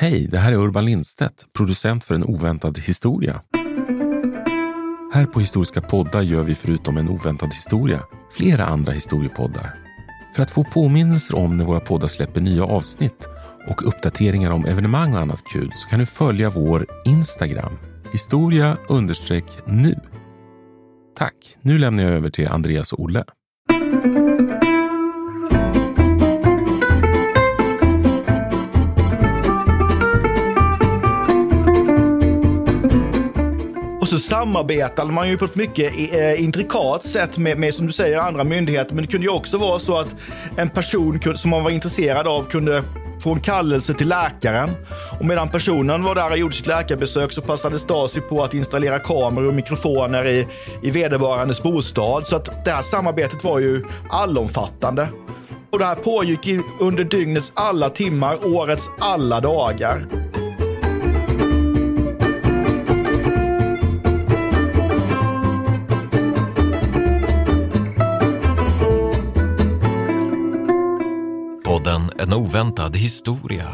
Hej, det här är Urban Lindstedt, producent för En oväntad historia. Här på Historiska poddar gör vi förutom En oväntad historia flera andra historiepoddar. För att få påminnelser om när våra poddar släpper nya avsnitt och uppdateringar om evenemang och annat kul så kan du följa vår Instagram, historia-nu. Tack, nu lämnar jag över till Andreas och Olle. Och så samarbetade man ju på ett mycket intrikat sätt med, som du säger, andra myndigheter. Men det kunde ju också vara så att en person som man var intresserad av kunde få en kallelse till läkaren. Och medan personen var där och gjorde sitt läkarbesök så passade Stasi på att installera kameror och mikrofoner i vederbörandes bostad. Så att det här samarbetet var ju allomfattande. Och det här pågick under dygnets alla timmar, årets alla dagar. En oväntad historia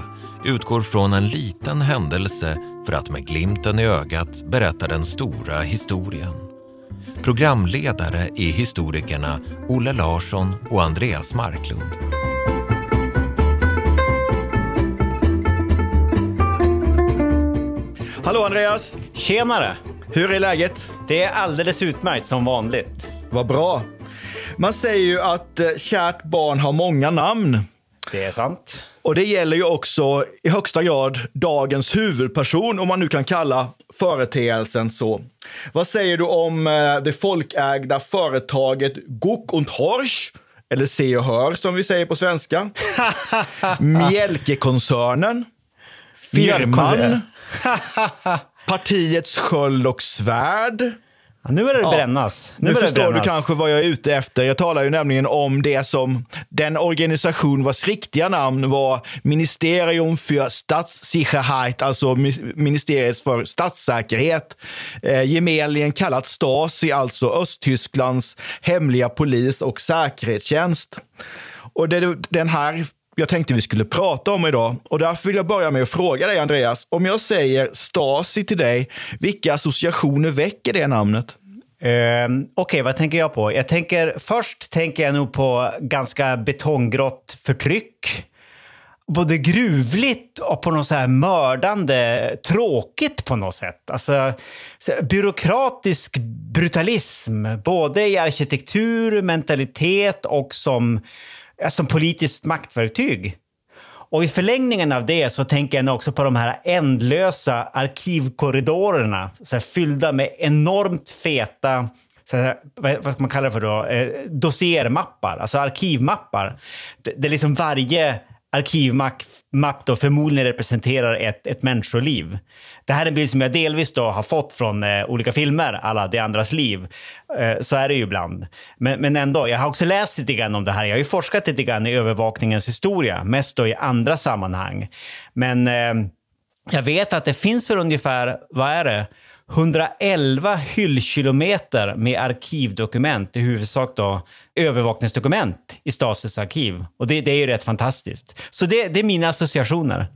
utgår från en liten händelse för att med glimten i ögat berätta den stora historien. Programledare är historikerna Olle Larsson och Andreas Marklund. Hallå Andreas! Tjenare! Hur är läget? Det är alldeles utmärkt som vanligt. Vad bra! Man säger ju att kärt barn har många namn. Det är sant. Och det gäller ju också i högsta grad dagens huvudperson, om man nu kan kalla företeelsen så. Vad säger du om det folkägda företaget Guck und Horch, eller Se och Hör som vi säger på svenska? Mjölkekoncernen, firman, partiets sköld och svärd. Ja, nu är det brännas. Nu förstår brännas. Du kanske vad jag är ute efter. Jag talar ju nämligen om det som den organisation vars riktiga namn var Ministerium für Staatssicherheit, alltså Ministeriet för statssäkerhet, gemenligen kallat Stasi, alltså Östtysklands hemliga polis och säkerhetstjänst. Och det är den här jag tänkte vi skulle prata om idag, och därför vill jag börja med att fråga dig Andreas, om jag säger Stasi till dig, vilka associationer väcker det namnet? Okej, vad tänker jag på? Först tänker jag nog på ganska betonggrått förtryck. Både gruvligt och på något så här mördande, tråkigt på något sätt. Alltså byråkratisk brutalism, både i arkitektur, mentalitet och som politiskt maktverktyg. Och i förlängningen av det så tänker jag också på de här ändlösa arkivkorridorerna så här, fyllda med enormt feta, så här, vad ska man kalla det för då? Dossiermappar, alltså arkivmappar. Det är liksom varje arkivmapp då förmodligen representerar ett människoliv. Det här är en bild som jag delvis då har fått från olika filmer, alla Det andras liv. Så är det ju ibland. Men ändå, jag har också läst lite grann om det här. Jag har ju forskat lite grann i övervakningens historia, mest då i andra sammanhang. Men jag vet att det finns för ungefär, 111 hyllkilometer med arkivdokument, i huvudsak då övervakningsdokument i Stasis arkiv. Och det är ju rätt fantastiskt. Så det är mina associationer.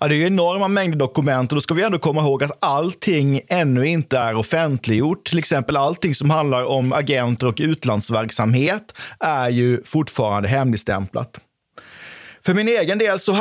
Ja, det är ju enorma mängder dokument, och då ska vi ändå komma ihåg att allting ännu inte är offentliggjort. Till exempel allting som handlar om agenter och utlandsverksamhet är ju fortfarande hemligstämplat. För min egen del så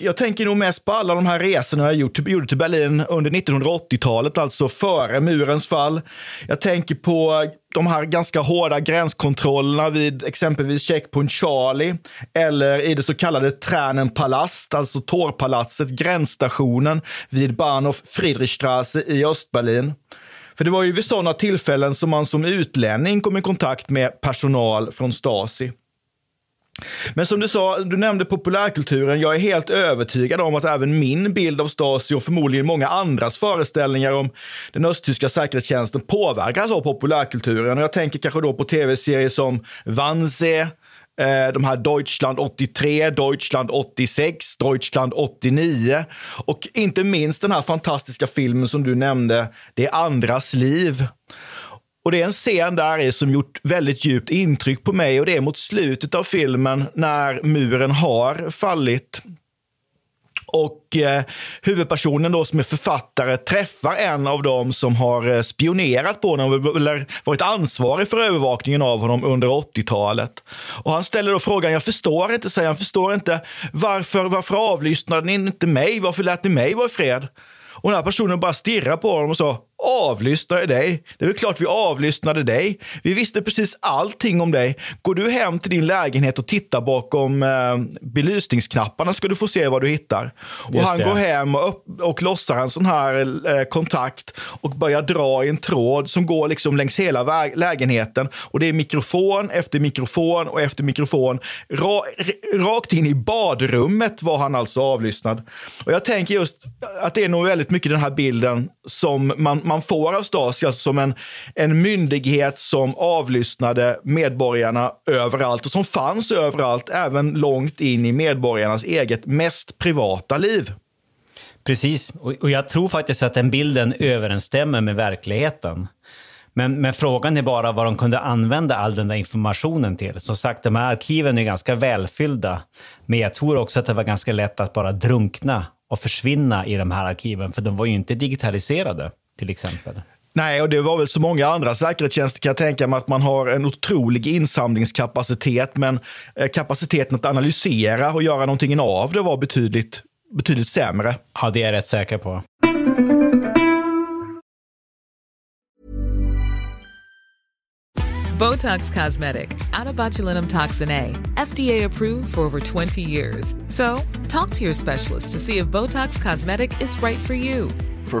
jag tänker nog mest på alla de här resorna jag gjorde till Berlin under 1980-talet, alltså före murens fall. Jag tänker på de här ganska hårda gränskontrollerna vid exempelvis Checkpoint Charlie eller i det så kallade Tränenpalast, alltså Torpalatset, gränsstationen vid Bahnhof Friedrichstraße i Östberlin. För det var ju vid sådana tillfällen som man som utlänning kom i kontakt med personal från Stasi. Men som du nämnde populärkulturen, jag är helt övertygad om att även min bild av Stasi och förmodligen många andras föreställningar om den östtyska säkerhetstjänsten påverkas av populärkulturen. Och jag tänker kanske då på tv-serier som Wannsee, de här Deutschland 83, Deutschland 86, Deutschland 89 och inte minst den här fantastiska filmen som du nämnde, Det andras liv. Och det är en scen där är som gjort väldigt djupt intryck på mig, och det är mot slutet av filmen när muren har fallit. Och huvudpersonen då, som är författare, träffar en av dem som har spionerat på honom eller varit ansvarig för övervakningen av honom under 80-talet. Och han ställer då frågan, jag förstår inte, varför avlyssnade ni inte mig? Varför lät ni mig vara i fred? Och den här personen bara stirrar på honom och sa, avlyssnade dig? Det är väl klart vi avlyssnade dig. Vi visste precis allting om dig. Går du hem till din lägenhet och tittar bakom belysningsknapparna ska du få se vad du hittar. Och han går hem och lossar en sån här kontakt och börjar dra i en tråd som går liksom längs hela lägenheten. Och det är mikrofon efter mikrofon och efter mikrofon. Rakt in i badrummet var han alltså avlyssnad. Och jag tänker just att det är nog väldigt mycket den här bilden som man får av Stasi, alltså som en myndighet som avlyssnade medborgarna överallt och som fanns överallt, även långt in i medborgarnas eget mest privata liv. Precis, och jag tror faktiskt att den bilden överensstämmer med verkligheten. Men frågan är bara vad de kunde använda all den där informationen till. Som sagt, de här arkiven är ganska välfyllda, men jag tror också att det var ganska lätt att bara drunkna och försvinna i de här arkiven, för de var ju inte digitaliserade. Till exempel. Nej, och det var väl så många andra säkerhetstjänster kan jag tänka mig att man har en otrolig insamlingskapacitet, men kapaciteten att analysera och göra någonting av det var betydligt sämre. Ja, det är jag rätt säker på. Botox Cosmetic, out of botulinum toxin A, FDA approved for over 20 years. So, talk to your specialist to see if Botox Cosmetic is right for you. For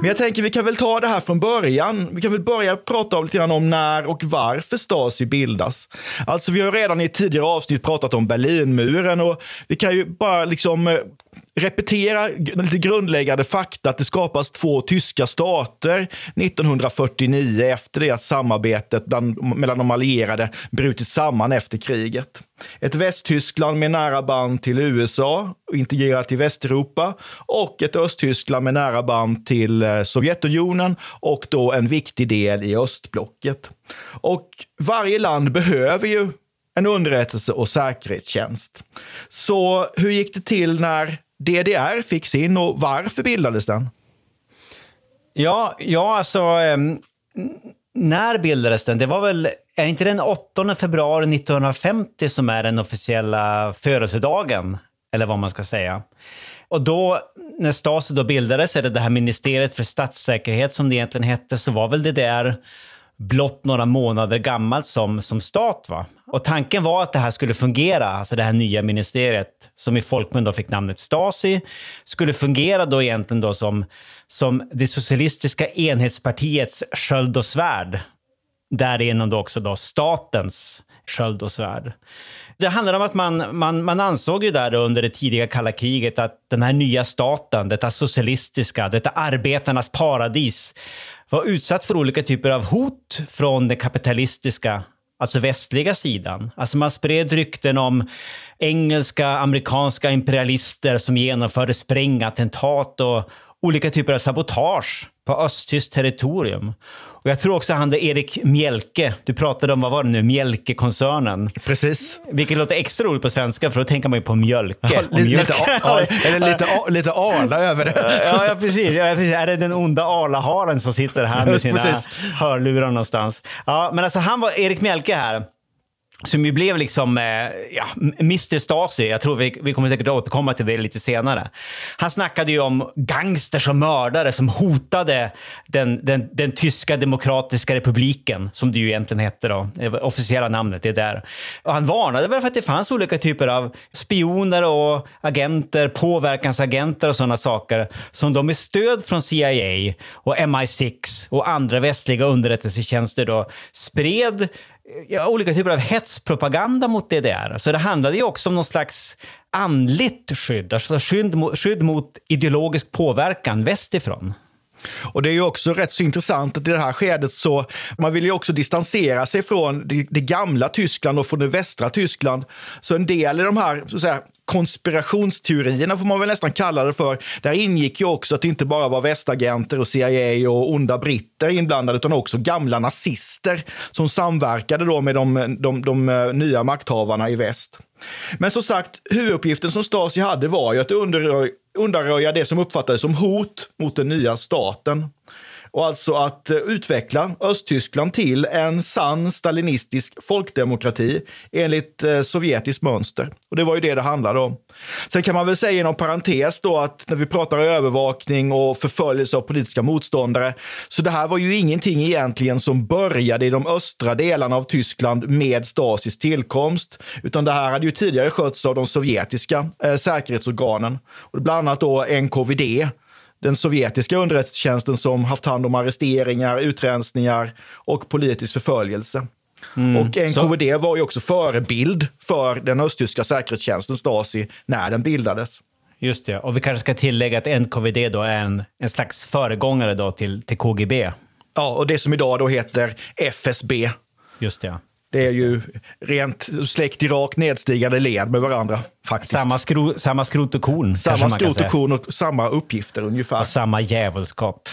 Men jag tänker vi kan väl ta det här från början. Vi kan väl börja prata lite grann om när och varför Stasi bildas. Alltså vi har redan i tidigare avsnitt pratat om Berlinmuren och vi kan ju bara liksom repetera lite grundläggande fakta att det skapas 2 tyska stater 1949 efter det att samarbetet mellan de allierade brutit samman efter kriget. Ett Västtyskland med nära band till USA, integrerat i Västeuropa, och ett Östtyskland med nära band till Sovjetunionen och då en viktig del i östblocket. Och varje land behöver ju en underrättelse- och säkerhetstjänst. Så hur gick det till när DDR fick sin och varför bildades den? Ja alltså... När bildades den? Det var väl... Är inte den 8 februari 1950 som är den officiella födelsedagen? Eller vad man ska säga. Och då, när Stasi då bildades, är det här Ministeriet för statssäkerhet som det egentligen hette, så var väl det där blott några månader gammalt som stat, va? Och tanken var att det här skulle fungera, alltså det här nya ministeriet som i folkmun då fick namnet Stasi, skulle fungera då egentligen då som det socialistiska enhetspartiets sköld och svärd. Därigenom då också då statens sköld och svärd. Det handlar om att man ansåg ju där under det tidiga kalla kriget att den här nya staten, detta socialistiska, detta arbetarnas paradis, var utsatt för olika typer av hot från den kapitalistiska, alltså västliga sidan. Alltså man spred rykten om engelska, amerikanska imperialister som genomförde sprängattentat och olika typer av sabotage på östtyskt territorium. Och jag tror också han det Erich Mielke. Du pratade om, vad var det nu? Mielke-koncernen. Precis. Vilket låter extra roligt på svenska, för då tänker man ju på mjölke. Ja, lite arla över det. Ja, precis. Är det den onda arlaharen som sitter här med sina hörlurar någonstans? Ja, men alltså han var Erich Mielke här. Som ju blev liksom Mr. Stasi. Jag tror vi kommer säkert återkomma till det lite senare. Han snackade ju om gangsters och mördare som hotade den tyska demokratiska republiken, som det ju egentligen hette då. Det officiella namnet är där. Och han varnade väl för att det fanns olika typer av spioner och agenter, påverkansagenter och sådana saker, som de med stöd från CIA och MI6 och andra västliga underrättelsetjänster då spred olika typer av hetspropaganda mot DDR. Så det handlade ju också om någon slags andligt skydd. Alltså skydd mot ideologisk påverkan västifrån. Och det är ju också rätt så intressant att i det här skedet så man vill ju också distansera sig från det gamla Tyskland och från det västra Tyskland. Så en del i de här så att säga konspirationsteorierna får man väl nästan kalla det för. Där ingick ju också att det inte bara var västagenter och CIA och onda britter inblandade utan också gamla nazister som samverkade då med de nya makthavarna i väst. Men som sagt, huvuduppgiften som Stasi hade var ju att undanröja det som uppfattades som hot mot den nya staten. Och alltså att utveckla Östtyskland till en sann stalinistisk folkdemokrati enligt sovjetiskt mönster. Och det var ju det handlade om. Sen kan man väl säga inom parentes då att när vi pratar övervakning och förföljelse av politiska motståndare så det här var ju ingenting egentligen som började i de östra delarna av Tyskland med Stasis tillkomst utan det här hade ju tidigare skötts av de sovjetiska säkerhetsorganen och bland annat då NKVD. Den sovjetiska underrättelsetjänsten som haft hand om arresteringar, utrensningar och politisk förföljelse. Och NKVD var ju också förebild för den östtyska säkerhetstjänsten Stasi när den bildades. Just det, och vi kanske ska tillägga att NKVD då är en slags föregångare då till KGB. Ja, och det som idag då heter FSB. Just det. Det är ju rent släkt i rakt nedstigande led med varandra faktiskt. Samma skrot och korn. Samma skrot och korn och samma uppgifter ungefär. Och samma djävulskap.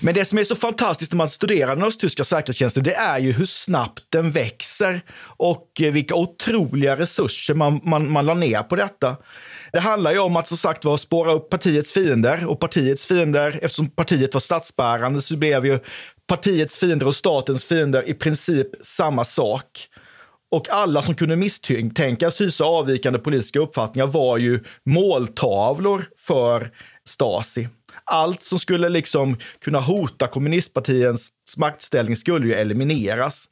Men det som är så fantastiskt när man studerar den östtyska säkerhetstjänsten det är ju hur snabbt den växer och vilka otroliga resurser man la ner på detta. Det handlar ju om att som sagt var spåra upp partiets fiender eftersom partiet var statsbärande så blev ju partiets fiender och statens fiender i princip samma sak. Och alla som kunde misstänkas hysa avvikande politiska uppfattningar var ju måltavlor för Stasi. Allt som skulle liksom kunna hota kommunistpartiets maktställning skulle ju elimineras.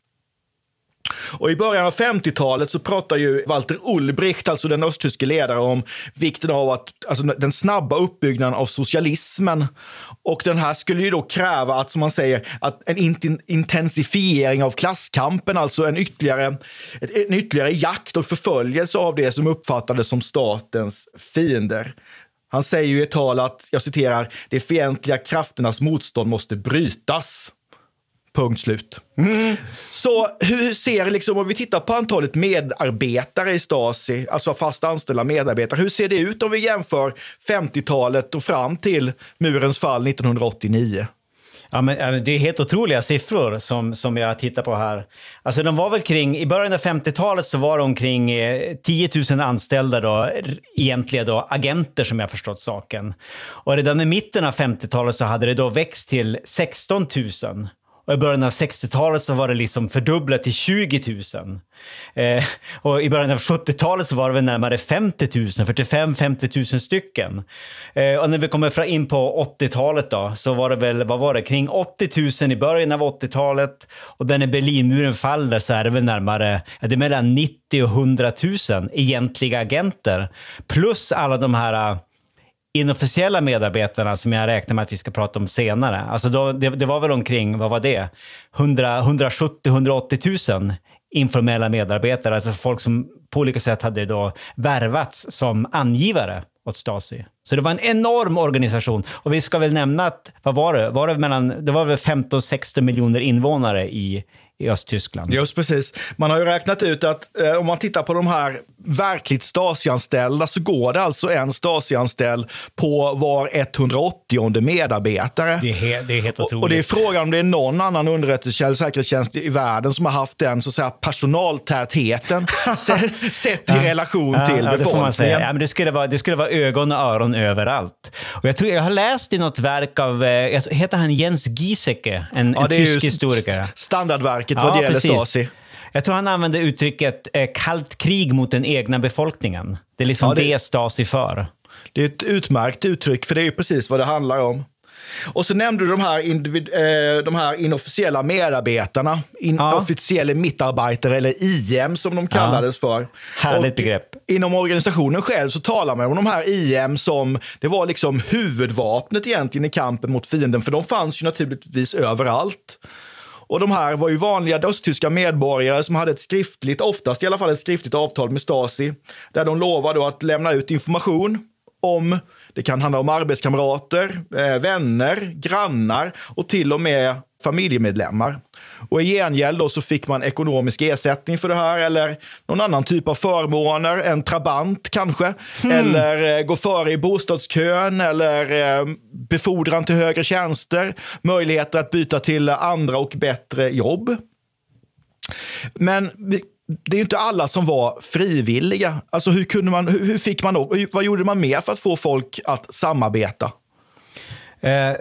Och i början av 50-talet så pratar ju Walter Ulbricht, alltså den östtyske ledaren, om vikten av att, alltså den snabba uppbyggnaden av socialismen. Och den här skulle ju då kräva att, som man säger, att en intensifiering av klasskampen, alltså en ytterligare jakt och förföljelse av det som uppfattades som statens fiender. Han säger ju i tal att, jag citerar, de fientliga krafternas motstånd måste brytas. Punkt slut. Så hur ser liksom, om vi tittar på antalet medarbetare i Stasi, alltså fast anställda medarbetare, hur ser det ut om vi jämför 50-talet och fram till murens fall 1989? Ja, men det är helt otroliga siffror som jag tittar på här. Alltså de var väl kring, i början av 50-talet så var det omkring 10 000 anställda då, egentligen då agenter som jag förstått saken. Och redan i mitten av 50-talet så hade det då växt till 16 000. Och i början av 60-talet så var det liksom fördubblat till 20 000. Och i början av 70-talet så var det väl närmare 50 000, 45-50 000 stycken. Och när vi kommer in på 80-talet då så var det väl, vad var det, kring 80 000 i början av 80-talet. Och när Berlinmuren faller så är det väl närmare, det är mellan 90 och 100 000 egentliga agenter. Plus alla de här inofficiella medarbetarna som jag räknar med att vi ska prata om senare. Alltså då, det var väl omkring, vad var det? 170-180 000 informella medarbetare. Alltså folk som på olika sätt hade då värvats som angivare åt Stasi. Så det var en enorm organisation. Och vi ska väl nämna att, vad var det? Det var väl 15-16 miljoner invånare i Östtyskland. Just precis. Man har ju räknat ut att om man tittar på de här verkligt Stasi-anställda så går det alltså en Stasi-anställd på var 180:e medarbetare. Det är helt otroligt. Och det är frågan om det är någon annan säkerhetstjänst i världen som har haft den så att säga personaltätheten sett i relation till befolkningen. Ja, men det skulle vara ögon och öron överallt. Och jag tror jag har läst i något verk av heter han Jens Giesecke, en tysk historiker. Standardverket vad det gäller Stasi. Jag tror han använde uttrycket kallt krig mot den egna befolkningen. Det är liksom det Stasi för. Det är ett utmärkt uttryck, för det är ju precis vad det handlar om. Och så nämnde du de här inofficiella medarbetarna, inofficiella mittarbetare eller IM som de kallades för. Härligt och begrepp. Inom organisationen själv så talar man om de här IM som, det var liksom huvudvapnet egentligen i kampen mot fienden, för de fanns ju naturligtvis överallt. Och de här var ju vanliga östtyska medborgare som hade oftast i alla fall ett skriftligt avtal med Stasi där de lovade att lämna ut information om. Det kan handla om arbetskamrater, vänner, grannar och till och med familjemedlemmar. Och i gengäld då så fick man ekonomisk ersättning för det här eller någon annan typ av förmåner, en trabant kanske, eller gå före i bostadskön eller befordran till högre tjänster, möjligheter att byta till andra och bättre jobb. Men det är ju inte alla som var frivilliga. Alltså hur kunde man, hur fick man då, vad gjorde man mer för att få folk att samarbeta?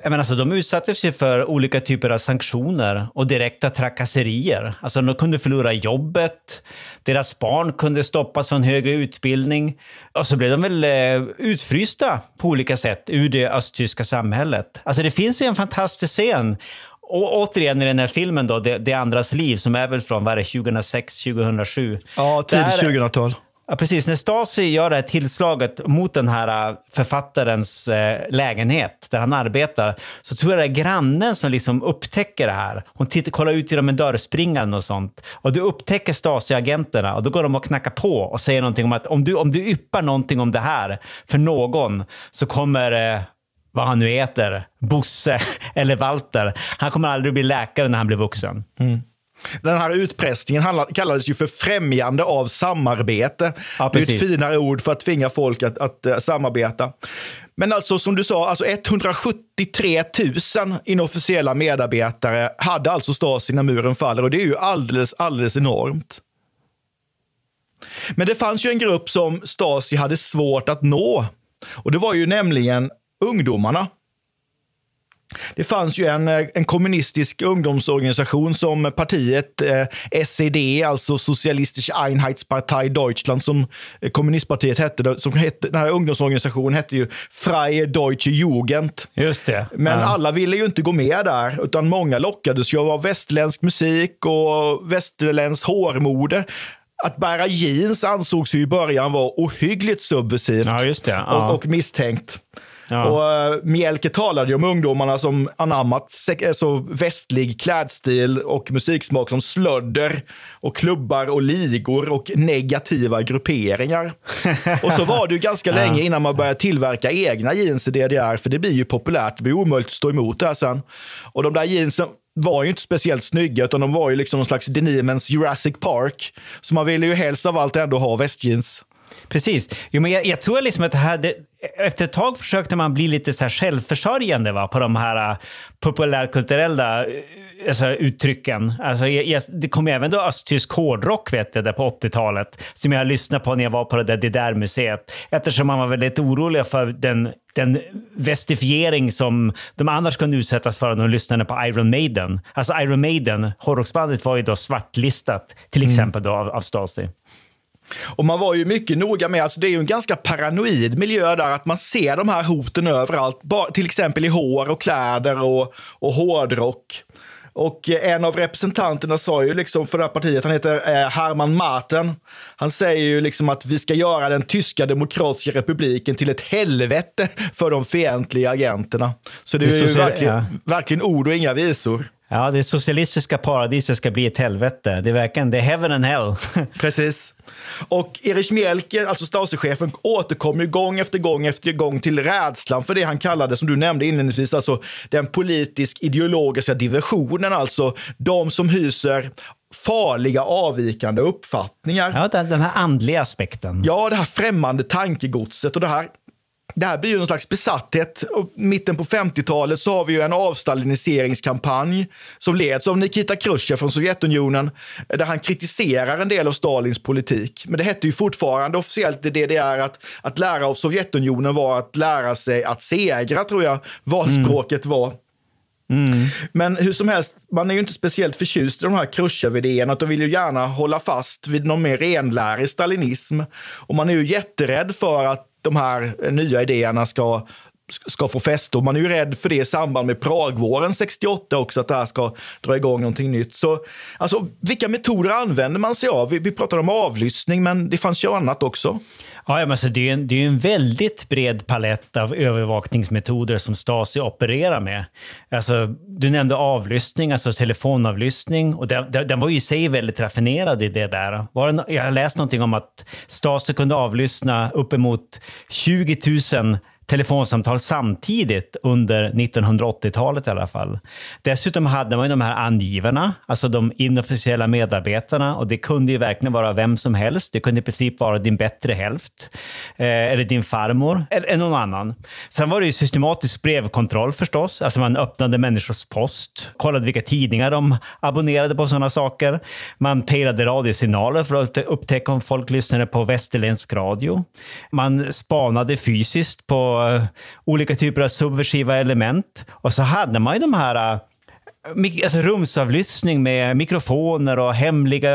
Men alltså, de utsattes sig för olika typer av sanktioner och direkta trakasserier. Alltså, de kunde förlora jobbet, deras barn kunde stoppas från högre utbildning och så blev de väl utfrysta på olika sätt ur det östtyska samhället. Alltså, det finns ju en fantastisk scen. Och återigen i den här filmen då, Det andras liv, som är väl från 2006-2007. Ja, tidigt 2000-tal. Ja, precis. När Stasi gör det här tillslaget mot den här författarens lägenhet där han arbetar, så tror jag det är grannen som liksom upptäcker det här. Hon kollar ut genom en dörrspringan och sånt. Och du upptäcker Stasi-agenterna och då går de och knackar på och säger någonting om att om du yppar någonting om det här för någon så kommer... vad han nu heter, Bosse eller Walter. Han kommer aldrig bli läkare när han blir vuxen. Mm. Den här utpressningen kallades ju för främjande av samarbete. Ja, det är ett finare ord för att tvinga folk att samarbeta. Men alltså som du sa, alltså 173 000 inofficiella medarbetare hade alltså Stasi när muren faller. Och det är ju alldeles, alldeles enormt. Men det fanns ju en grupp som Stasi hade svårt att nå. Och det var ju nämligen... ungdomarna. Det fanns ju en kommunistisk ungdomsorganisation som partiet SED, alltså Socialistische Einheitspartei Deutschland, som kommunistpartiet hette, som hette, den här ungdomsorganisationen hette ju Freie Deutsche Jugend. Just det. Men alla ville ju inte gå med där, utan många lockades ju av västländsk musik och västerländsk hårmode. Att bära jeans ansågs ju i början vara ohyggligt subversivt, ja, just det. Ja. Och misstänkt. Ja. Och Mielke talade ju om ungdomarna som anammat så västlig klädstil och musiksmak som slödder och klubbar och ligor och negativa grupperingar. Och så var det ju ganska länge innan man började tillverka egna jeans i DDR, för det blir ju populärt, det blir omöjligt att stå emot det här sen. Och de där jeansen var ju inte speciellt snygga, utan de var ju liksom någon slags denimens Jurassic Park, så man ville ju helst av allt ändå ha västjeans. Precis. Jo, men jag tror liksom att det här, efter ett tag försökte man bli lite så här självförsörjande, va, på de här populärkulturella uttrycken. Alltså, det kom även då östtysk hårdrock, vet jag, där på 80-talet, som jag lyssnade på när jag var på det där DDR-museet, eftersom man var väldigt orolig för den västifiering som de annars kunde utsättas för när de lyssnade på Iron Maiden. Alltså Iron Maiden, hårdrocksbandet, var ju då svartlistat till exempel då, av Stasi. Och man var ju mycket noga med, alltså det är ju en ganska paranoid miljö där, att man ser de här hoten överallt, till exempel i hår och kläder och hårdrock. Och en av representanterna sa ju liksom för det här partiet, han heter Hermann Marten, han säger ju liksom att vi ska göra den tyska demokratiska republiken till ett helvete för de fientliga agenterna. Så det är ju verkligen ord och inga visor. Ja, det socialistiska paradiset ska bli ett helvete. Det är verkligen, det är heaven and hell. Precis. Och Erich Mielke, alltså Stasi-chefen, återkom ju gång efter gång till rädslan för det han kallade, som du nämnde inledningsvis, alltså den politisk-ideologiska diversionen, alltså de som hyser farliga avvikande uppfattningar. Ja, den här andliga aspekten. Ja, det här främmande tankegodset och det här blir ju någon slags besatthet. Och mitten på 50-talet så har vi ju en avstaliniseringskampanj som leds av Nikita Khrushchev från Sovjetunionen, där han kritiserar en del av Stalins politik. Men det hette ju fortfarande officiellt i DDR att lära av Sovjetunionen var att lära sig att segra, tror jag valspråket var. Mm. Men hur som helst, man är ju inte speciellt förtjust i de här Khrushchev-idéerna, att de vill ju gärna hålla fast vid någon mer renlärig stalinism. Och man är ju jätterädd för att de här nya idéerna ska ska få fäste. Och man är ju rädd för det i samband med Pragvåren 68 också, att det här ska dra igång någonting nytt. Så alltså, vilka metoder använder man sig av? Vi pratade om avlyssning, men det fanns ju annat också. Ja, men så det är en väldigt bred palett av övervakningsmetoder som Stasi opererar med. Alltså, du nämnde avlyssning, alltså telefonavlyssning, och den var ju i sig väldigt raffinerad i det där. Jag har läst någonting om att Stasi kunde avlyssna uppemot 20 000 telefonsamtal samtidigt under 1980-talet i alla fall. Dessutom hade man ju de här angivarna, alltså de inofficiella medarbetarna, och det kunde ju verkligen vara vem som helst. Det kunde i princip vara din bättre hälft eller din farmor eller någon annan. Sen var det ju systematisk brevkontroll förstås, alltså man öppnade människors post, kollade vilka tidningar de abonnerade på, sådana saker. Man pejlade radiosignaler för att upptäcka om folk lyssnade på västerländsk radio. Man spanade fysiskt på olika typer av subversiva element, och så hade man ju de här alltså rumsavlyssning med mikrofoner och hemliga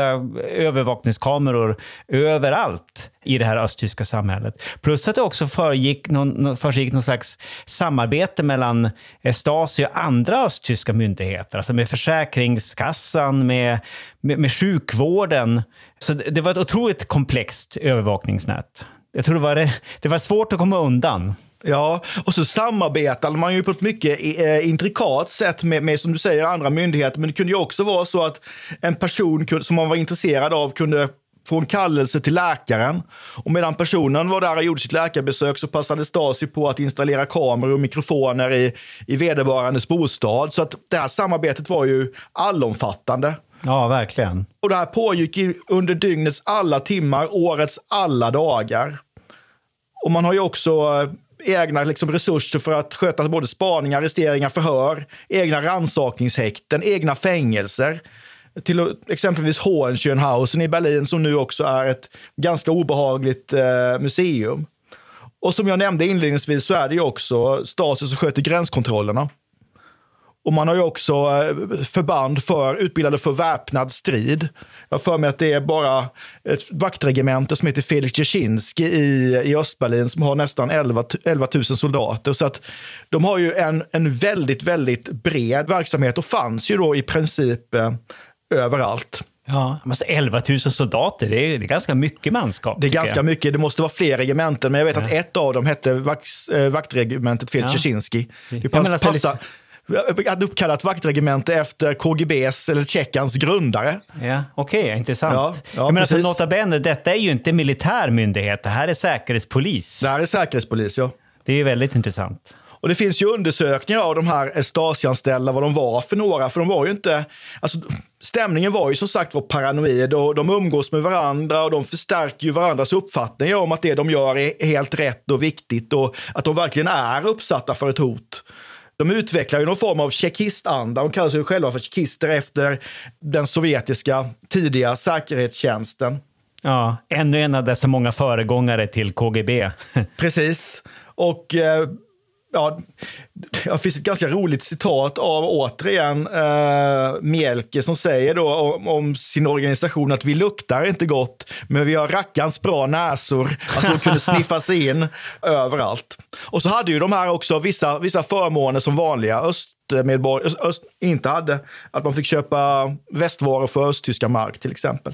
övervakningskameror överallt i det här östtyska samhället. Plus att det också försiggick någon slags samarbete mellan Stasi och andra östtyska myndigheter, alltså med Försäkringskassan, med sjukvården. Så det var ett otroligt komplext övervakningsnät. Jag tror det var svårt att komma undan. Ja, och så samarbetade man ju på ett mycket intrikat sätt med, som du säger, andra myndigheter. Men det kunde ju också vara så att en person som man var intresserad av kunde få en kallelse till läkaren. Och medan personen var där och gjorde sitt läkarbesök så passade Stasi på att installera kameror och mikrofoner i vederbörandes bostad. Så att det här samarbetet var ju allomfattande. Ja, verkligen. Och det här pågick under dygnets alla timmar, årets alla dagar. Och man har ju också egna liksom resurser för att sköta både spaningar, arresteringar, förhör, egna ransakningshäkten, egna fängelser. Till exempelvis Hohenschönhausen i Berlin, som nu också är ett ganska obehagligt museum. Och som jag nämnde inledningsvis så är det ju också Stasi som sköter gränskontrollerna. Och man har ju också förband utbildade för väpnad strid. Jag för mig att det är bara ett vaktregemente som heter Feliks Dzerzjinskij i Östberlin som har nästan 11 000 soldater. Så att de har ju en väldigt, väldigt bred verksamhet och fanns ju då i princip överallt. Ja, men 11 000 soldater, det är ganska mycket manskap. Det är ganska mycket, det måste vara fler regementen. Men jag vet att ett av dem hette vaktregementet Feliks Dzerzjinskij. Det passar... Hade uppkallat vaktregemente efter KGBs eller Tjeckans grundare. Ja, okej, intressant. Ja, men alltså, nota bene, detta är ju inte militärmyndighet, det här är säkerhetspolis. Det här är säkerhetspolis, ja. Det är väldigt intressant. Och det finns ju undersökningar av de här Stasi-anställda, vad de var för några, för de var ju inte... Alltså, stämningen var ju som sagt var paranoid, och de umgås med varandra och de förstärker ju varandras uppfattningar om att det de gör är helt rätt och viktigt och att de verkligen är uppsatta för ett hot. De utvecklar ju någon form av tjeckistanda. De kallar sig själva för tjeckister efter den sovjetiska tidiga säkerhetstjänsten. Ja, ännu en av dessa många föregångare till KGB. Precis. Och ja, det finns ett ganska roligt citat av återigen Mielke som säger då om sin organisation att vi luktar inte gott, men vi har rackans bra näsor. Alltså de kunde sniffas in överallt. Och så hade ju de här också vissa förmåner som vanliga östmedborgare inte hade. Att man fick köpa västvaror för östtyska mark till exempel.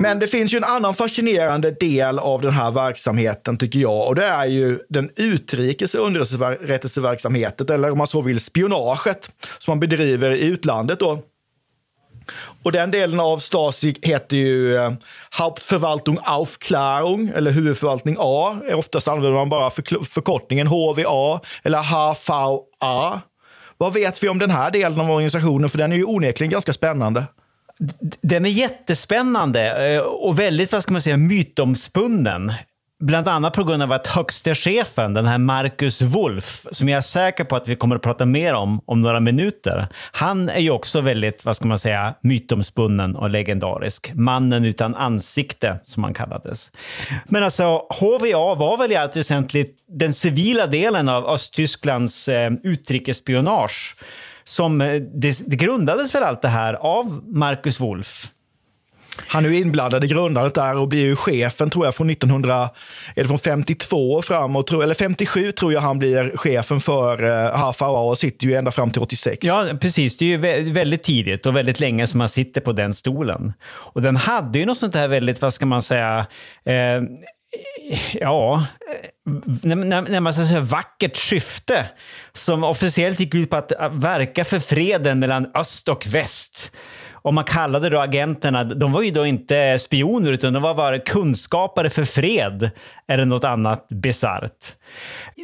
Men det finns ju en annan fascinerande del av den här verksamheten tycker jag, och det är ju den utrikes- och underrättelseverksamheten, eller om man så vill spionaget, som man bedriver i utlandet då. Och den delen av Stasi heter ju Hauptverwaltung Aufklärung, eller huvudförvaltning A. Oftast använder man bara förkortningen HVA eller HVA. Vad vet vi om den här delen av organisationen? För den är ju onekligen ganska spännande. Den är jättespännande och väldigt, vad ska man säga, mytomspunnen. Bland annat på grund av att högste chefen, den här Markus Wolf, som jag är säker på att vi kommer att prata mer om några minuter. Han är ju också väldigt, vad ska man säga, mytomspunnen och legendarisk. Mannen utan ansikte, som han kallades. Men alltså, HVA var väl i allt väsentligt den civila delen av Östtysklands utrikesspionage, som det grundades för allt det här av Markus Wolf. Han är ju inblandad i grundandet där och blir ju chefen, tror jag, från 1952 framåt, eller 57 tror jag han blir chefen för HVA och sitter ju ända fram till 86. Ja, precis. Det är ju väldigt tidigt och väldigt länge som man sitter på den stolen. Och den hade ju något sånt här väldigt, vad ska man säga... när man ska säga vackert syfte som officiellt gick ut på att verka för freden mellan öst och väst. Och man kallade då agenterna, de var ju då inte spioner utan de var bara kunskapare för fred eller något annat bisarrt.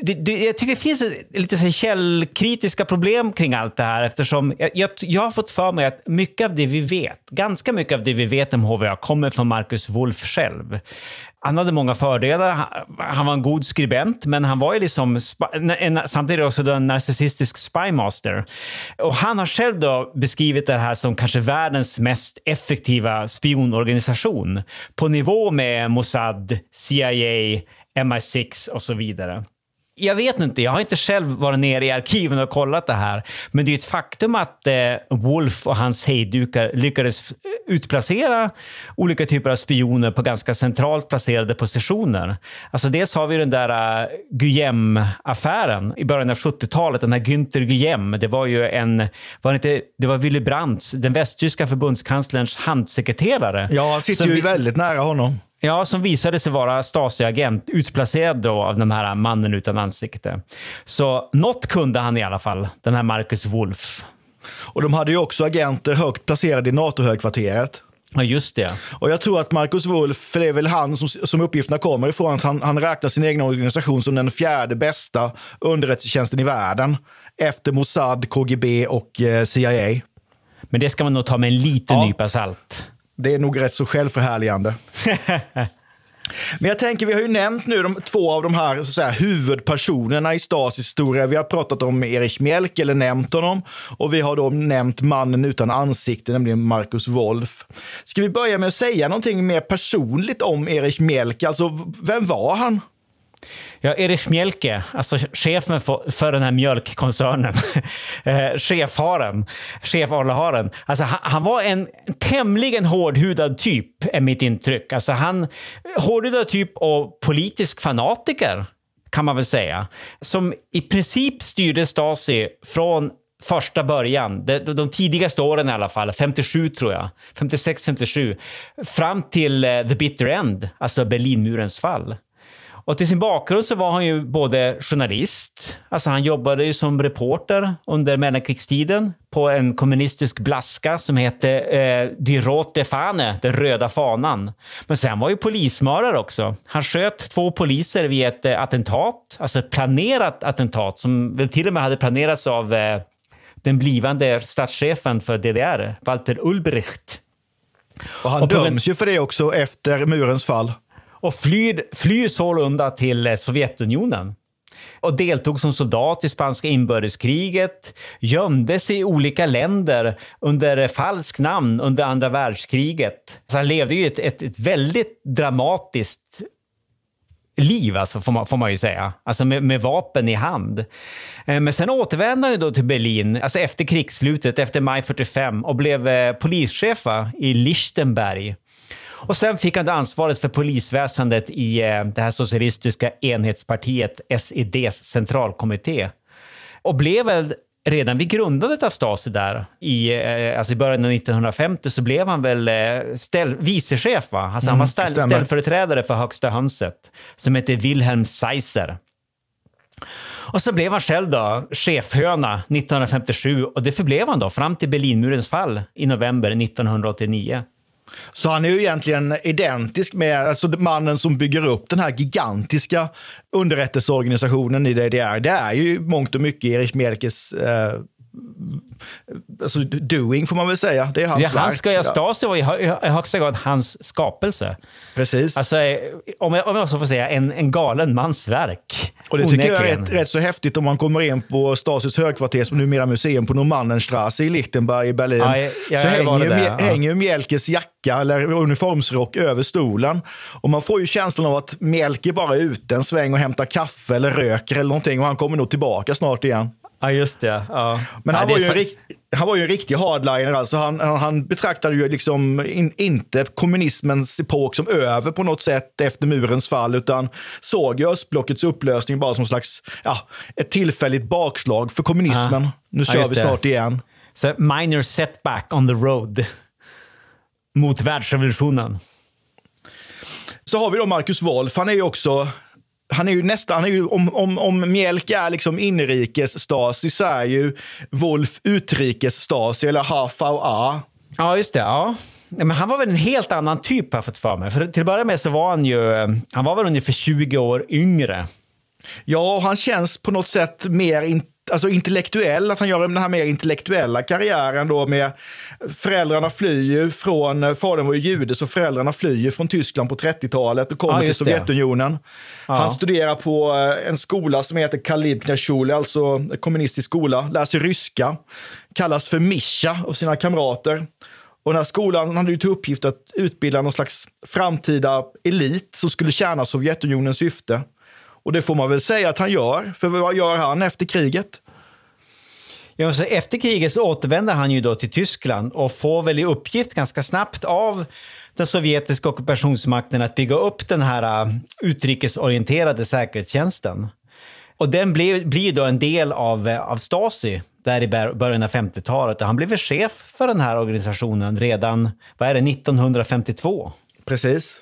Jag tycker det finns lite så källkritiska problem kring allt det här, eftersom jag har fått för mig att mycket av det vi vet, ganska mycket av det vi vet om HVA kommer från Markus Wolf själv. Han hade många fördelar, han var en god skribent, men han var ju liksom samtidigt också en narcissistisk spymaster. Och han har själv då beskrivit det här som kanske världens mest effektiva spionorganisation på nivå med Mossad, CIA, MI6 och så vidare. Jag vet inte, jag har inte själv varit nere i arkiven och kollat det här. Men det är ett faktum att Wolf och hans hejdukar lyckades utplacera olika typer av spioner på ganska centralt placerade positioner. Alltså dels har vi den där Guillem-affären i början av 70-talet. Den här Günther Guillem, det var ju det var Willy Brandts, den västtyska förbundskanslerns handsekreterare. Ja, han sitter ju väldigt nära honom. Ja, som visade sig vara Stasi-agent, utplacerad då av den här mannen utan ansikte. Så något kunde han i alla fall, den här Markus Wolf. Och de hade ju också agenter högt placerade i NATO-högkvarteret. Ja, just det. Och jag tror att Markus Wolf, för det är väl han som uppgifterna kommer ifrån, att han räknar sin egen organisation som den fjärde bästa underrättelsetjänsten i världen. Efter Mossad, KGB och CIA. Men det ska man nog ta med en liten nypa salt. Det är nog rätt så självförhärligande. Men jag tänker, vi har ju nämnt nu två av de här, så att säga, huvudpersonerna i Stasis historia. Vi har pratat om Erich Mielke, eller nämnt honom. Och vi har då nämnt mannen utan ansikte, nämligen Markus Wolf. Ska vi börja med att säga någonting mer personligt om Erich Mielke? Alltså, vem var han? Ja, Erich Mielke, alltså chefen för den här mjölkkoncernen, chefalaharen. Alltså han var en tämligen hårdhudad typ, är mitt intryck. Alltså hårdhudad typ och politisk fanatiker, kan man väl säga. Som i princip styrde Stasi från första början, de tidigaste åren i alla fall, 57 tror jag, 56-57, fram till the bitter end, alltså Berlinmurens fall. Och till sin bakgrund så var han ju både journalist, alltså han jobbade ju som reporter under mellankrigstiden på en kommunistisk blaska som hette Die Rote Fahne, den röda fanan. Men sen var ju polismördare också. Han sköt 2 poliser vid ett attentat, alltså ett planerat attentat som väl till och med hade planerats av den blivande statschefen för DDR, Walter Ulbricht. Och han döms ju för det också efter murens fall. Och flyr sålunda till Sovjetunionen. Och deltog som soldat i spanska inbördeskriget. Gömde sig i olika länder under falsk namn under andra världskriget. Så han levde ju ett väldigt dramatiskt liv, alltså, får man ju säga. Alltså med vapen i hand. Men sen återvände han ju då till Berlin, alltså efter krigsslutet, efter maj 45. Och blev polischef i Lichtenberg. Och sen fick han ansvaret för polisväsendet i det här socialistiska enhetspartiet SEDs centralkommitté. Och blev väl redan vid grundandet av Stasi där, alltså i början av 1950, så blev han väl vicechef. Alltså han var ställföreträdare för högsta hönset som heter Wilhelm Seiser. Och så blev han själv då chefhöna 1957 och det förblev han då fram till Berlinmurens fall i november 1989. Så han är ju egentligen identisk med, alltså, mannen som bygger upp den här gigantiska underrättelseorganisationen i DDR. Det är ju mångt och mycket Erich Mielkes alltså doing får man väl säga. Det är hans verk. Stasi var i högsta grad hans skapelse. Precis. Alltså, om jag så får säga, en galen mans verk. Och det tycker jag är rätt så häftigt om man kommer in på Stasis högkvarter, som numera museum på Normannenstrasse i Lichtenberg i Berlin. Så hänger ju Mielkes jacka eller uniformsrock över stolen. Och man får ju känslan av att Mielke bara är ute en sväng och hämtar kaffe eller röker eller någonting, och han kommer nog tillbaka snart igen. Ja, just det. Ja. Men han, han var ju en riktig hardliner. Alltså han betraktade ju liksom inte kommunismens epok som över på något sätt efter murens fall, utan såg ju östblockets upplösning bara som slags, ett tillfälligt bakslag för kommunismen. Ja. Nu kör vi snart igen. Så minor setback on the road mot världsrevolutionen. Så har vi då Markus Wolf. Han är ju om Mielke är liksom inrikes Stasi, så är ju Wolf utrikes Stasi eller HVA. Ja, just det. Ja. Men han var väl en helt annan typ, har fått för mig. För till att börja med så var han var väl ungefär 20 år yngre. Ja, han känns på något sätt mer intellektuell, att han gör den här mer intellektuella karriären då, med föräldrarna flyr från, fadern var ju jude så föräldrarna flyr från Tyskland på 30-talet och kommer till Sovjetunionen. Ja. Han studerar på en skola som heter Kalibknashule, alltså en kommunistisk skola, läser ryska, kallas för Mischa av sina kamrater. Och den här skolan hade ju till uppgift att utbilda någon slags framtida elit som skulle tjäna Sovjetunionens syfte. Och det får man väl säga att han gör. För vad gör han efter kriget? Ja, så efter kriget så återvänder han ju då till Tyskland och får väl i uppgift ganska snabbt av den sovjetiska ockupationsmakten att bygga upp den här utrikesorienterade säkerhetstjänsten. Och den blir då en del av Stasi där i början av 50-talet. Och han blev chef för den här organisationen redan, 1952? Precis.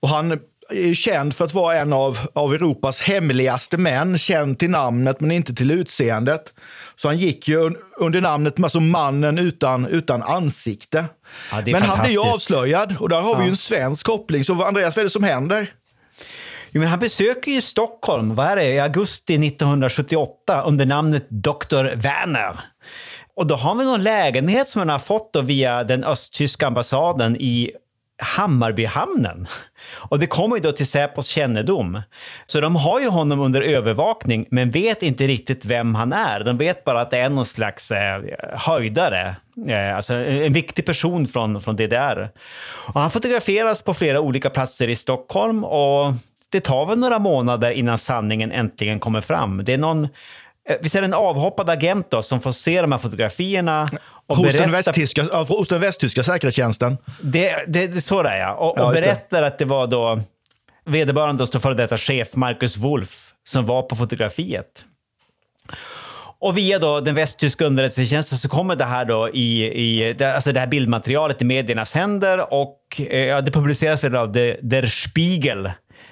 Och han är känd för att vara en av Europas hemligaste män, känd till namnet men inte till utseendet. Så han gick ju under namnet alltså mannen utan ansikte. Ja, men han blev ju avslöjad, och där har vi ju en svensk koppling. Så Andreas, vad är det som händer? Jo, men han besöker ju Stockholm, i augusti 1978 under namnet Dr. Werner. Och då har vi någon lägenhet som han har fått då via den östtyska ambassaden i Hammarbyhamnen. Och det kommer ju då till Säpos kännedom. Så de har ju honom under övervakning, men vet inte riktigt vem han är. De vet bara att det är någon slags höjdare. Alltså en viktig person från DDR. Och han fotograferas på flera olika platser i Stockholm, och det tar väl några månader innan sanningen äntligen kommer fram. Det är visst är det en avhoppad agent då som får se de här fotografierna och hos den västtyska säkerhetstjänsten. Det så där, ja. Och berättar att det var då vederbörande stod för detta chef Markus Wolf som var på fotografiet. Och via då den västtyska underrättelsetjänsten så kommer det här då alltså det här bildmaterialet i mediernas händer, och det publiceras väl av Der Spiegel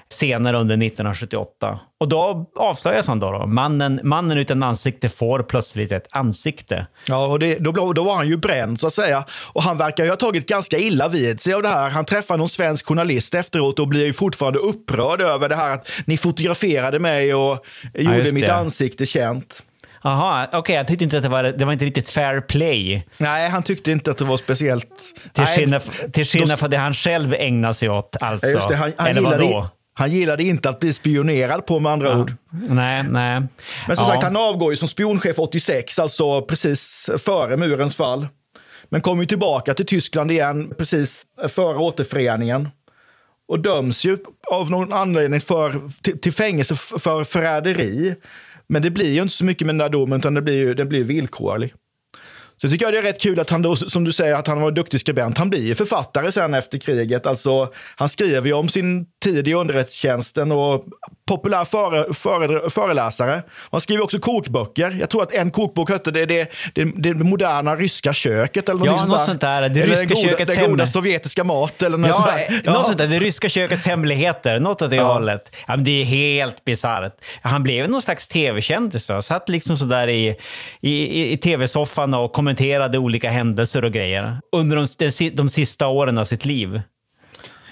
senare under 1978. Och då avslöjas han då. Mannen utan ansikte får plötsligt ett ansikte. Ja, och då var han ju bränd så att säga. Och han verkar ju ha tagit ganska illa vid sig av det här. Han träffar någon svensk journalist efteråt och blir ju fortfarande upprörd över det här att ni fotograferade mig och gjorde mitt ansikte känt. Aha, okej, han tyckte inte att det var inte riktigt fair play. Nej, han tyckte inte att det var speciellt. Till skillnad för det han själv ägnar sig åt alltså. Just det, han gillade inte att bli spionerad på, med andra ord. Nej. Men som sagt, han avgår ju som spionchef 86, alltså precis före murens fall. Men kom ju tillbaka till Tyskland igen precis före återföreningen. Och döms ju av någon anledning till fängelse för förräderi. Men det blir ju inte så mycket med den där domen, utan den blir villkorlig. Så tycker jag det är rätt kul att han då, som du säger, att han var en duktig skribent. Han blir författare sen efter kriget. Alltså, han skriver ju om sin tid i underrättelsetjänsten och populär föreläsare. Han skriver också kokböcker. Jag tror att en kokbok hette det moderna ryska köket. Eller något sånt där. Det ryska kökets goda sovjetiska mat. Eller något sånt där. Det ryska kökets hemligheter. Något av det hållet. Ja, men det är helt bizarrt. Han blev någon slags tv-kändis. Han satt liksom sådär i tv-soffan och kommenterade olika händelser och grejer under de sista åren av sitt liv.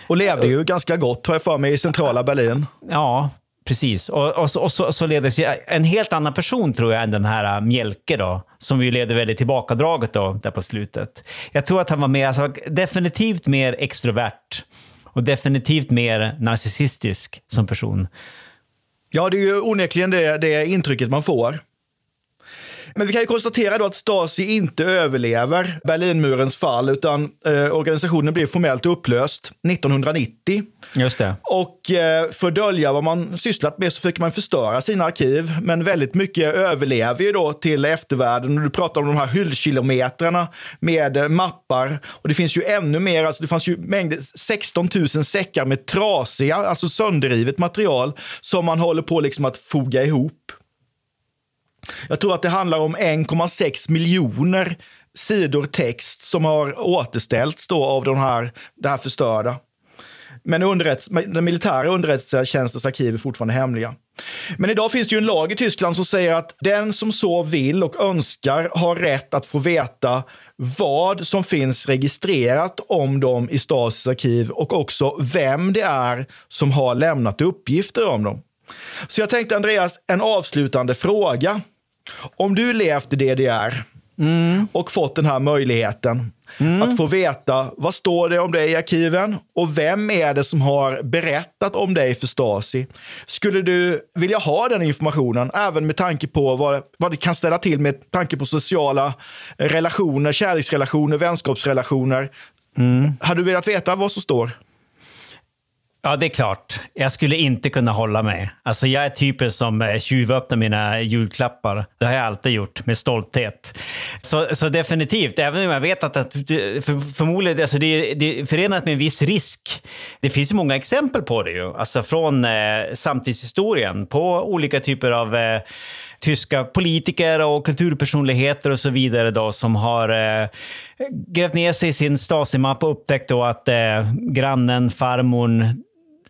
Och levde ju ganska gott, har jag för mig, i centrala Berlin. Ja, Precis, och så leder sig en helt annan person tror jag än den här Mielke då, som ju leder väldigt tillbakadraget då, där på slutet. Jag tror att han var mer, alltså, definitivt mer extrovert och definitivt mer narcissistisk som person. Ja, det är ju onekligen det intrycket man får. Men vi kan ju konstatera då att Stasi inte överlever Berlinmurens fall utan organisationen blir formellt upplöst 1990. Just det. Och för att dölja vad man sysslat med så fick man förstöra sina arkiv. Men väldigt mycket överlever ju då till eftervärlden. Och du pratar om de här hyllkilometrarna med mappar. Och det finns ju ännu mer, alltså det fanns ju mängder, 16 000 säckar med trasiga, alltså sönderrivet material som man håller på liksom att foga ihop. Jag tror att det handlar om 1,6 miljoner sidor text som har återställts då av det här förstörda. Men den militära underrättelsetjänstens arkiv är fortfarande hemliga. Men idag finns det ju en lag i Tyskland som säger att den som så vill och önskar har rätt att få veta vad som finns registrerat om dem i Stasis arkiv och också vem det är som har lämnat uppgifter om dem. Så jag tänkte, Andreas, en avslutande fråga. Om du levt i DDR och fått den här möjligheten att få veta vad står det om dig i arkiven och vem är det som har berättat om dig för Stasi, skulle du vilja ha den informationen även med tanke på vad det kan ställa till med tanke på sociala relationer, kärleksrelationer, vänskapsrelationer? Hade du velat veta vad som står? Ja, det är klart. Jag skulle inte kunna hålla med. Alltså jag är typen som tjuvöppnar mina julklappar. Det har jag alltid gjort med stolthet. Så definitivt, även om jag vet att förmodligen, alltså det är förenat med en viss risk. Det finns ju många exempel på det ju. Alltså från samtidshistorien på olika typer av tyska politiker och kulturpersonligheter och så vidare då, som har grävt ner sig i sin Stasi-mapp och upptäckt då att grannen, farmorn,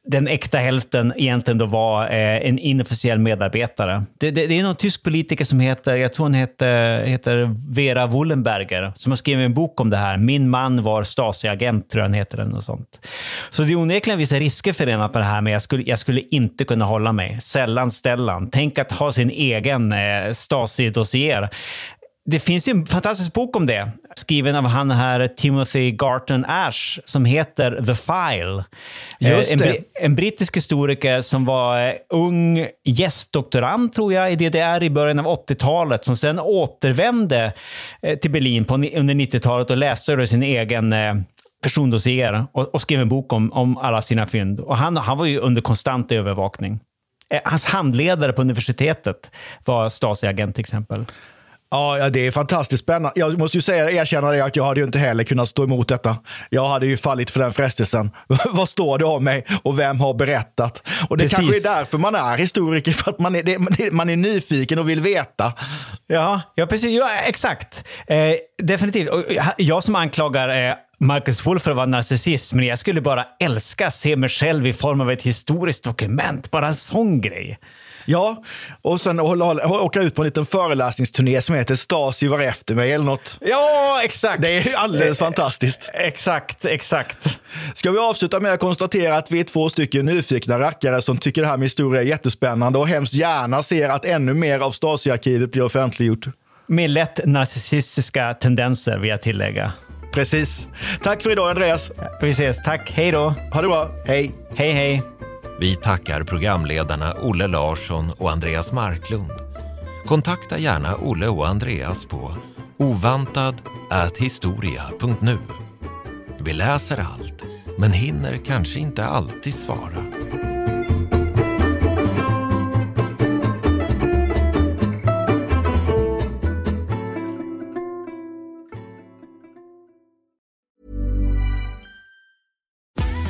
den äkta hälften egentligen då var en inofficiell medarbetare. Det är någon tysk politiker som heter, jag tror hon heter Vera Wollenberger, som har skrivit en bok om det här. Min man var Stasi-agent, tror jag heter den och sånt. Så det är onekligen vissa risker förenat på det här, men jag skulle inte kunna hålla mig. Sällan. Tänk att ha sin egen Stasi-dossier. Det finns ju en fantastisk bok om det, skriven av han här Timothy Garton Ash, som heter The File. Just det. En brittisk historiker som var ung gästdoktorand tror jag i DDR i början av 80-talet, som sen återvände till Berlin under 90-talet och läste sin egen persondossier och skrev en bok om alla sina fynd. Och han var ju under konstant övervakning. Hans handledare på universitetet var Stasi-agent till exempel. Ja, det är fantastiskt spännande. Jag måste ju erkänna det att jag hade ju inte heller kunnat stå emot detta. Jag hade ju fallit för den frestelsen. Vad står det om mig och vem har berättat? Och det kanske är därför man är historiker, för att man är nyfiken och vill veta. Ja precis. Ja, exakt. Definitivt. Jag som anklagar Markus Wolf för att vara narcissist, men jag skulle bara älska att se mig själv i form av ett historiskt dokument. Bara en sån grej. Ja, och sen åka ut på en liten föreläsningsturné som heter Stasi var efter mig eller något. Ja, exakt. Det är alldeles fantastiskt. Exakt. Ska vi avsluta med att konstatera att vi är två stycken nyfikna rackare som tycker det här med historia är jättespännande och hemskt gärna ser att ännu mer av Stasi-arkivet blir offentliggjort. Med lätt narcissistiska tendenser vill jag tillägga. Precis. Tack för idag, Andreas. Vi ses. Tack. Hej då. Ha det bra. Hej. Hej, hej. Vi tackar programledarna Olle Larsson och Andreas Marklund. Kontakta gärna Olle och Andreas på ovantad@historia.nu. Vi läser allt, men hinner kanske inte alltid svara.